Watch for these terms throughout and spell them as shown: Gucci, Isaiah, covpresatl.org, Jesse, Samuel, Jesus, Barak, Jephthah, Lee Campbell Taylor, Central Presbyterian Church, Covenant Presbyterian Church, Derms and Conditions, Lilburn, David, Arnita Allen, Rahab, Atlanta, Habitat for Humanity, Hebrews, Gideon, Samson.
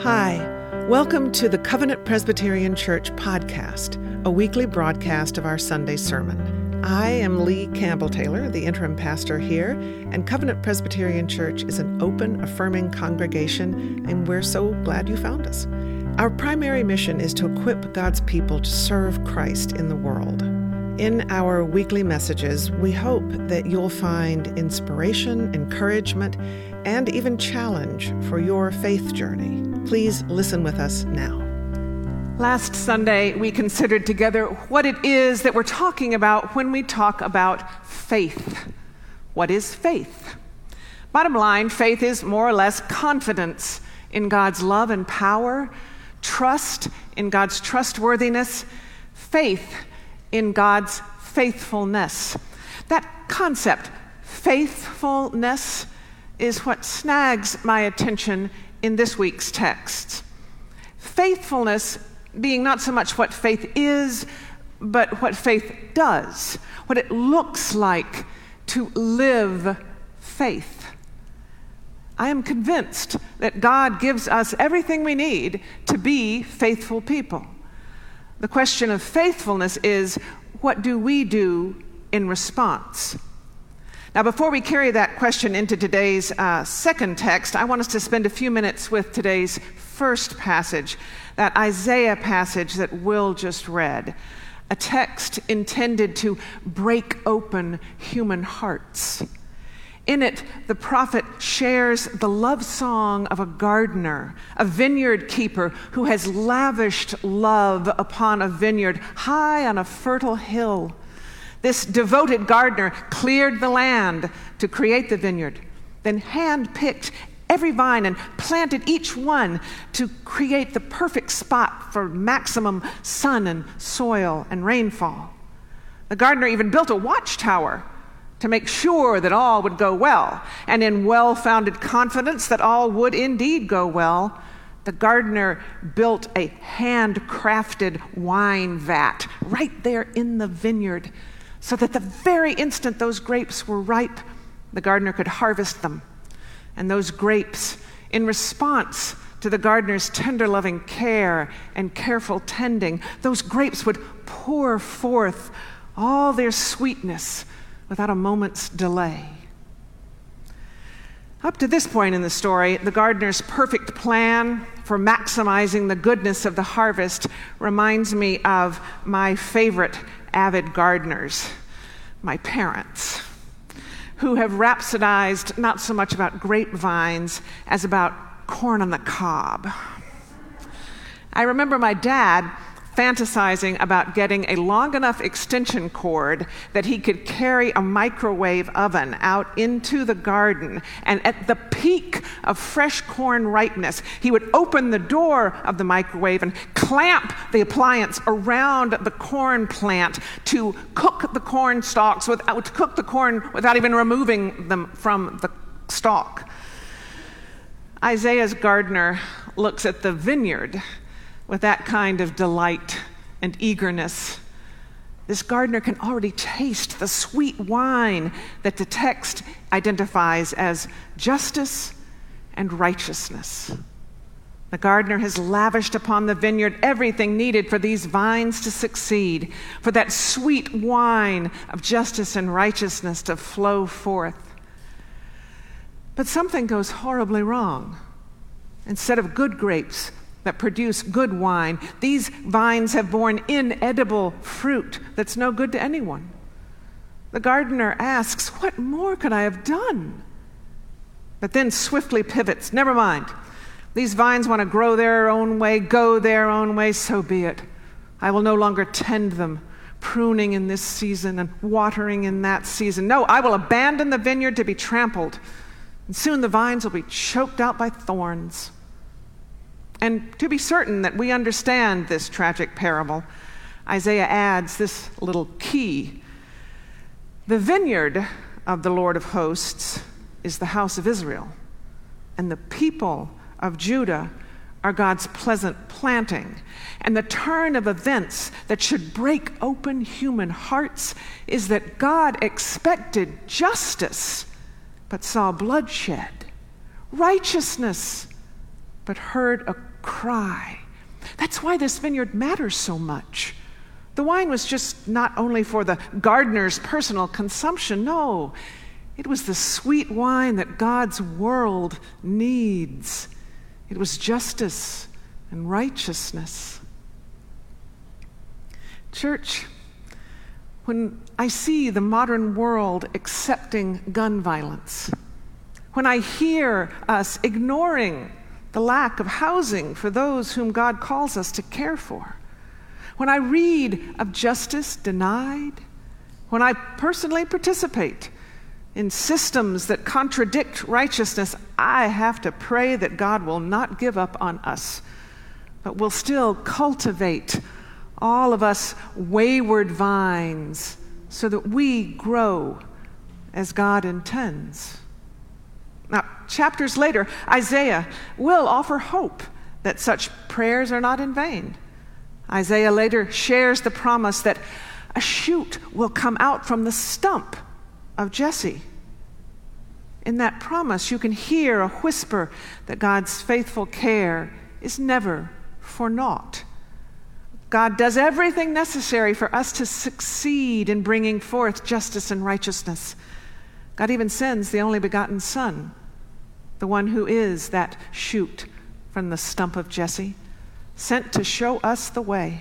Hi, welcome to the Covenant Presbyterian Church podcast, a weekly broadcast of our Sunday sermon. I am Lee Campbell Taylor, the interim pastor here, and Covenant Presbyterian Church is an open, affirming congregation, and we're so glad you found us. Our primary mission is to equip God's people to serve Christ in the world. In our weekly messages, we hope that you'll find inspiration, encouragement, and even challenge for your faith journey. Please listen with us now. Last Sunday, we considered together what it is that we're talking about when we talk about faith. What is faith? Bottom line, faith is more or less confidence in God's love and power, trust in God's trustworthiness, faith in God's faithfulness. That concept, faithfulness, is what snags my attention in this week's text. Faithfulness being not so much what faith is, but what faith does, what it looks like to live faith. I am convinced that God gives us everything we need to be faithful people. The question of faithfulness is, what do we do in response? Now, before we carry that question into today's second text, I want us to spend a few minutes with today's first passage, that Isaiah passage that Will just read, a text intended to break open human hearts. In it, the prophet shares the love song of a gardener, a vineyard keeper who has lavished love upon a vineyard high on a fertile hill. This devoted gardener cleared the land to create the vineyard, then hand-picked every vine and planted each one to create the perfect spot for maximum sun and soil and rainfall. The gardener even built a watchtower to make sure that all would go well. And in well-founded confidence that all would indeed go well, the gardener built a handcrafted wine vat right there in the vineyard, so that the very instant those grapes were ripe, the gardener could harvest them. And those grapes, in response to the gardener's tender loving care and careful tending, those grapes would pour forth all their sweetness without a moment's delay. Up to this point in the story, the gardener's perfect plan for maximizing the goodness of the harvest reminds me of my favorite avid gardeners, my parents, who have rhapsodized not so much about grapevines as about corn on the cob. I remember my dad fantasizing about getting a long enough extension cord that he could carry a microwave oven out into the garden, and at the peak of fresh corn ripeness, he would open the door of the microwave and clamp the appliance around the corn plant to cook the corn stalks without even removing them from the stalk. Isaiah's gardener looks at the vineyard with that kind of delight and eagerness. This gardener can already taste the sweet wine that the text identifies as justice and righteousness. The gardener has lavished upon the vineyard everything needed for these vines to succeed, for that sweet wine of justice and righteousness to flow forth. But something goes horribly wrong. Instead of good grapes that produce good wine, these vines have borne inedible fruit that's no good to anyone. The gardener asks, what more could I have done? But then swiftly pivots. Never mind. These vines want to grow their own way, go their own way, so be it. I will no longer tend them, pruning in this season and watering in that season. No, I will abandon the vineyard to be trampled, and soon the vines will be choked out by thorns. And to be certain that we understand this tragic parable, Isaiah adds this little key. The vineyard of the Lord of hosts is the house of Israel, and the people of Judah are God's pleasant planting. And the turn of events that should break open human hearts is that God expected justice, but saw bloodshed, righteousness, but heard a cry. That's why this vineyard matters so much. The wine was just not only for the gardener's personal consumption, no. It was the sweet wine that God's world needs. It was justice and righteousness. Church, when I see the modern world accepting gun violence, when I hear us ignoring the lack of housing for those whom God calls us to care for, when I read of justice denied, when I personally participate in systems that contradict righteousness, I have to pray that God will not give up on us, but will still cultivate all of us wayward vines so that we grow as God intends. Now, chapters later, Isaiah will offer hope that such prayers are not in vain. Isaiah later shares the promise that a shoot will come out from the stump of Jesse. In that promise, you can hear a whisper that God's faithful care is never for naught. God does everything necessary for us to succeed in bringing forth justice and righteousness. God even sends the only begotten Son, the one who is that shoot from the stump of Jesse, sent to show us the way.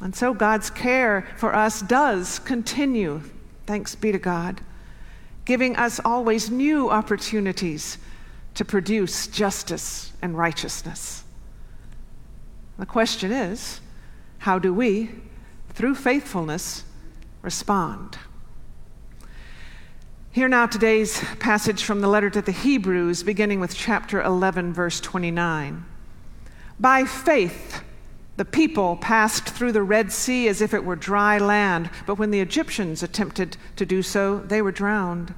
And so God's care for us does continue, thanks be to God, giving us always new opportunities to produce justice and righteousness. The question is, how do we, through faithfulness, respond? Hear now today's passage from the letter to the Hebrews, beginning with chapter 11, verse 29. By faith, the people passed through the Red Sea as if it were dry land, but when the Egyptians attempted to do so, they were drowned.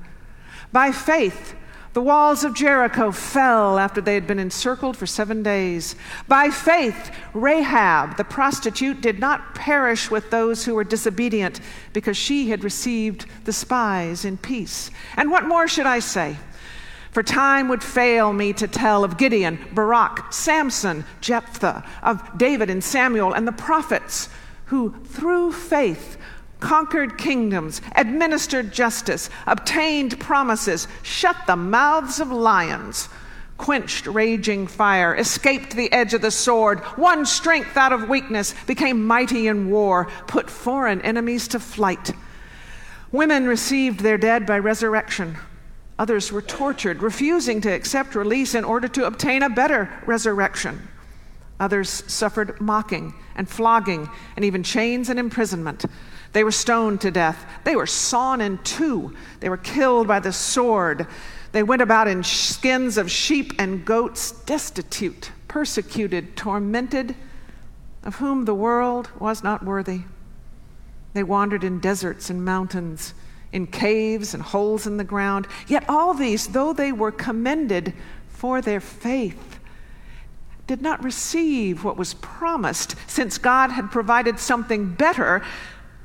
By faith, the walls of Jericho fell after they had been encircled for 7 days. By faith, Rahab, the prostitute, did not perish with those who were disobedient because she had received the spies in peace. And what more should I say? For time would fail me to tell of Gideon, Barak, Samson, Jephthah, of David and Samuel and the prophets who, through faith, conquered kingdoms, administered justice, obtained promises, shut the mouths of lions, quenched raging fire, escaped the edge of the sword, won strength out of weakness, became mighty in war, put foreign enemies to flight. Women received their dead by resurrection. Others were tortured, refusing to accept release in order to obtain a better resurrection. Others suffered mocking and flogging and even chains and imprisonment. They were stoned to death. They were sawn in two. They were killed by the sword. They went about in skins of sheep and goats, destitute, persecuted, tormented, of whom the world was not worthy. They wandered in deserts and mountains, in caves and holes in the ground. Yet all these, though they were commended for their faith, did not receive what was promised, since God had provided something better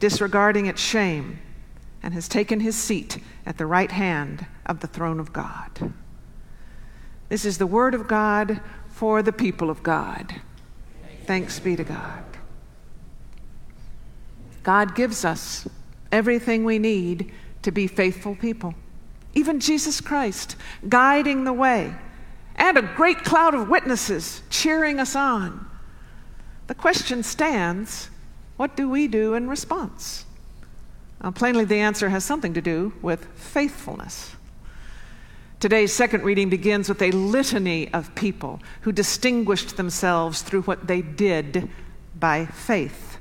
disregarding its shame, and has taken his seat at the right hand of the throne of God. This is the word of God for the people of God. Thanks be to God. God gives us everything we need to be faithful people. Even Jesus Christ guiding the way, and a great cloud of witnesses cheering us on. The question stands, what do we do in response? Well, plainly, the answer has something to do with faithfulness. Today's second reading begins with a litany of people who distinguished themselves through what they did by faith.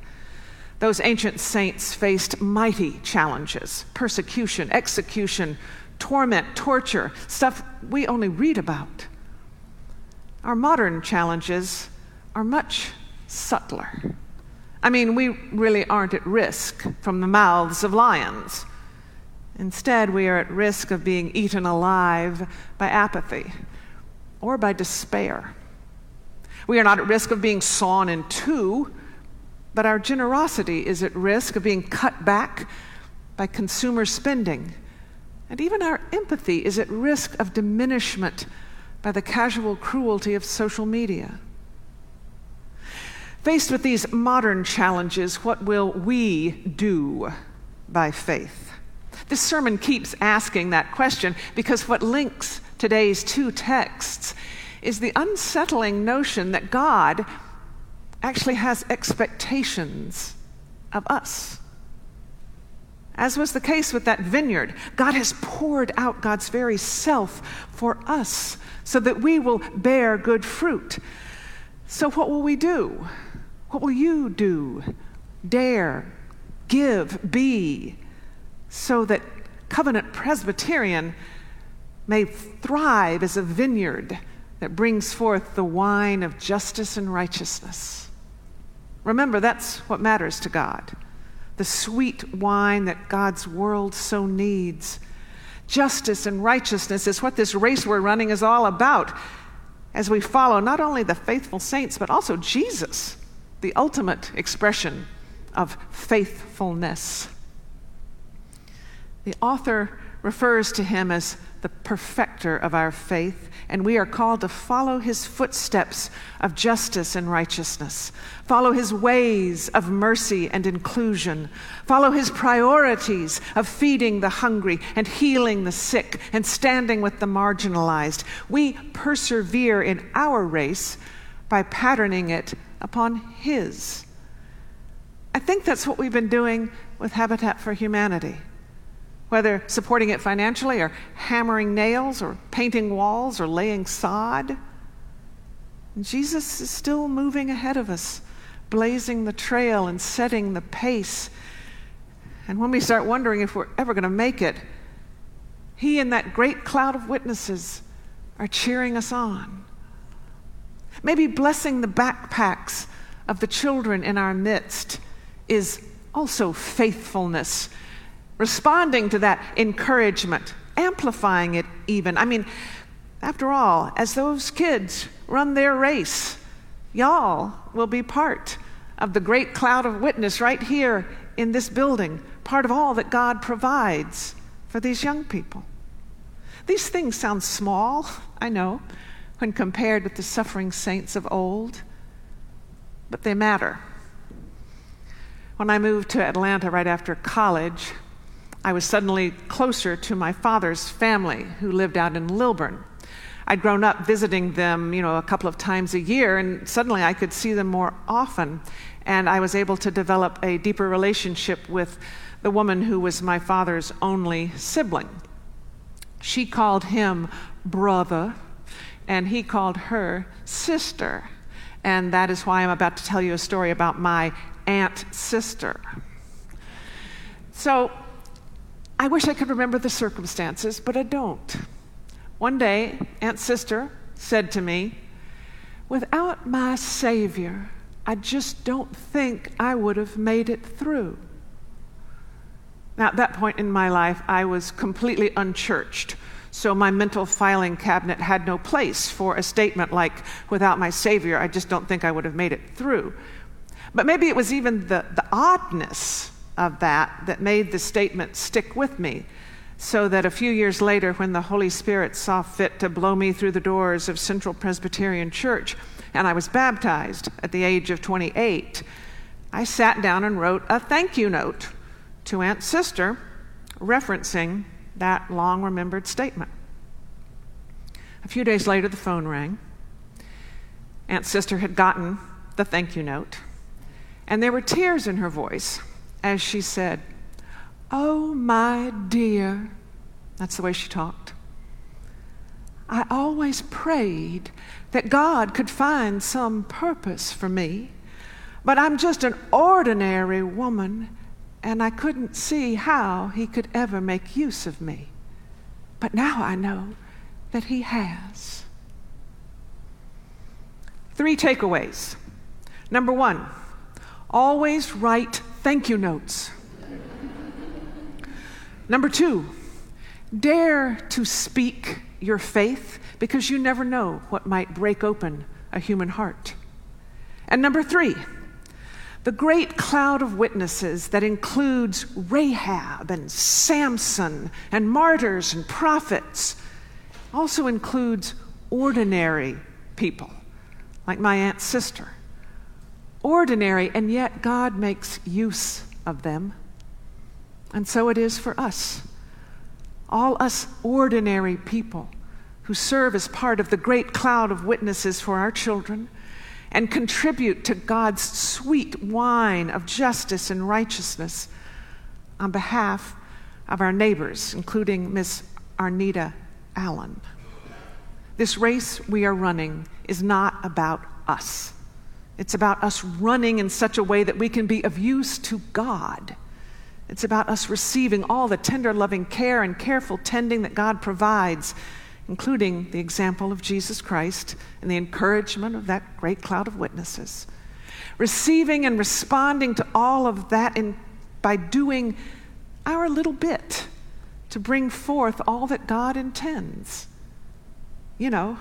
Those ancient saints faced mighty challenges: persecution, execution, torment, torture, stuff we only read about. Our modern challenges are much subtler. I mean, we really aren't at risk from the mouths of lions. Instead, we are at risk of being eaten alive by apathy or by despair. We are not at risk of being sawn in two, but our generosity is at risk of being cut back by consumer spending. And even our empathy is at risk of diminishment by the casual cruelty of social media. Faced with these modern challenges, what will we do by faith? This sermon keeps asking that question because what links today's two texts is the unsettling notion that God actually has expectations of us. As was the case with that vineyard, God has poured out God's very self for us so that we will bear good fruit. So what will we do? What will you do? Dare, give, be, so that Covenant Presbyterian may thrive as a vineyard that brings forth the wine of justice and righteousness. Remember, that's what matters to God, the sweet wine that God's world so needs. Justice and righteousness is what this race we're running is all about, as we follow not only the faithful saints, but also Jesus, the ultimate expression of faithfulness. The author refers to him as the perfecter of our faith, and we are called to follow his footsteps of justice and righteousness, follow his ways of mercy and inclusion, follow his priorities of feeding the hungry and healing the sick and standing with the marginalized. We persevere in our race by patterning it upon his. I think that's what we've been doing with Habitat for Humanity. Whether supporting it financially or hammering nails or painting walls or laying sod, Jesus is still moving ahead of us, blazing the trail and setting the pace. And when we start wondering if we're ever going to make it, he and that great cloud of witnesses are cheering us on. Maybe blessing the backpacks of the children in our midst is also faithfulness. Responding to that encouragement, amplifying it even. I mean, after all, as those kids run their race, y'all will be part of the great cloud of witness right here in this building, part of all that God provides for these young people. These things sound small, I know, when compared with the suffering saints of old, but they matter. When I moved to Atlanta right after college, I was suddenly closer to my father's family, who lived out in Lilburn. I'd grown up visiting them, a couple of times a year, and suddenly I could see them more often, and I was able to develop a deeper relationship with the woman who was my father's only sibling. She called him brother, and he called her sister, and that is why I'm about to tell you a story about my aunt sister. So, I wish I could remember the circumstances, but I don't. One day, Aunt Sister said to me, "Without my Savior, I just don't think I would have made it through." Now, at that point in my life, I was completely unchurched, so my mental filing cabinet had no place for a statement like, "Without my Savior, I just don't think I would have made it through." But maybe it was even the oddness of that made the statement stick with me, so that a few years later, when the Holy Spirit saw fit to blow me through the doors of Central Presbyterian Church, and I was baptized at the age of 28, I sat down and wrote a thank you note to Aunt Sister, referencing that long-remembered statement. A few days later, the phone rang. Aunt Sister had gotten the thank you note, and there were tears in her voice as she said, "Oh, my dear," that's the way she talked, "I always prayed that God could find some purpose for me, but I'm just an ordinary woman, and I couldn't see how he could ever make use of me. But now I know that he has." Three takeaways. Number one, always write thank you notes. Number two, dare to speak your faith because you never know what might break open a human heart. And number three, the great cloud of witnesses that includes Rahab and Samson and martyrs and prophets also includes ordinary people, like my aunt's sister. Ordinary, and yet God makes use of them. And so it is for us, all us ordinary people who serve as part of the great cloud of witnesses for our children and contribute to God's sweet wine of justice and righteousness on behalf of our neighbors, including Miss Arnita Allen. This race we are running is not about us. It's about us running in such a way that we can be of use to God. It's about us receiving all the tender, loving care and careful tending that God provides, including the example of Jesus Christ and the encouragement of that great cloud of witnesses. Receiving and responding to all of that by doing our little bit to bring forth all that God intends. You know,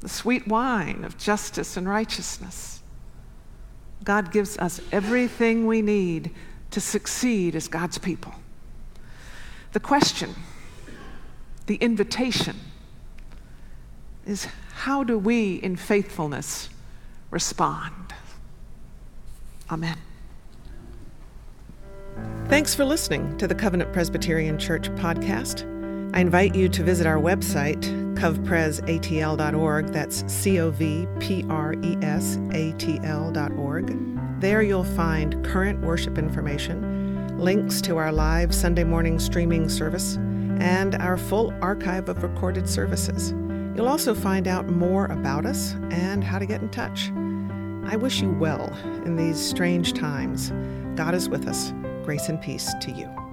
the sweet wine of justice and righteousness. God gives us everything we need to succeed as God's people. The question, the invitation, is how do we in faithfulness respond? Amen. Thanks for listening to the Covenant Presbyterian Church podcast. I invite you to visit our website, covpresatl.org. That's covpresatl.org. There you'll find current worship information, links to our live Sunday morning streaming service, and our full archive of recorded services. You'll also find out more about us and how to get in touch. I wish you well in these strange times. God is with us. Grace and peace to you.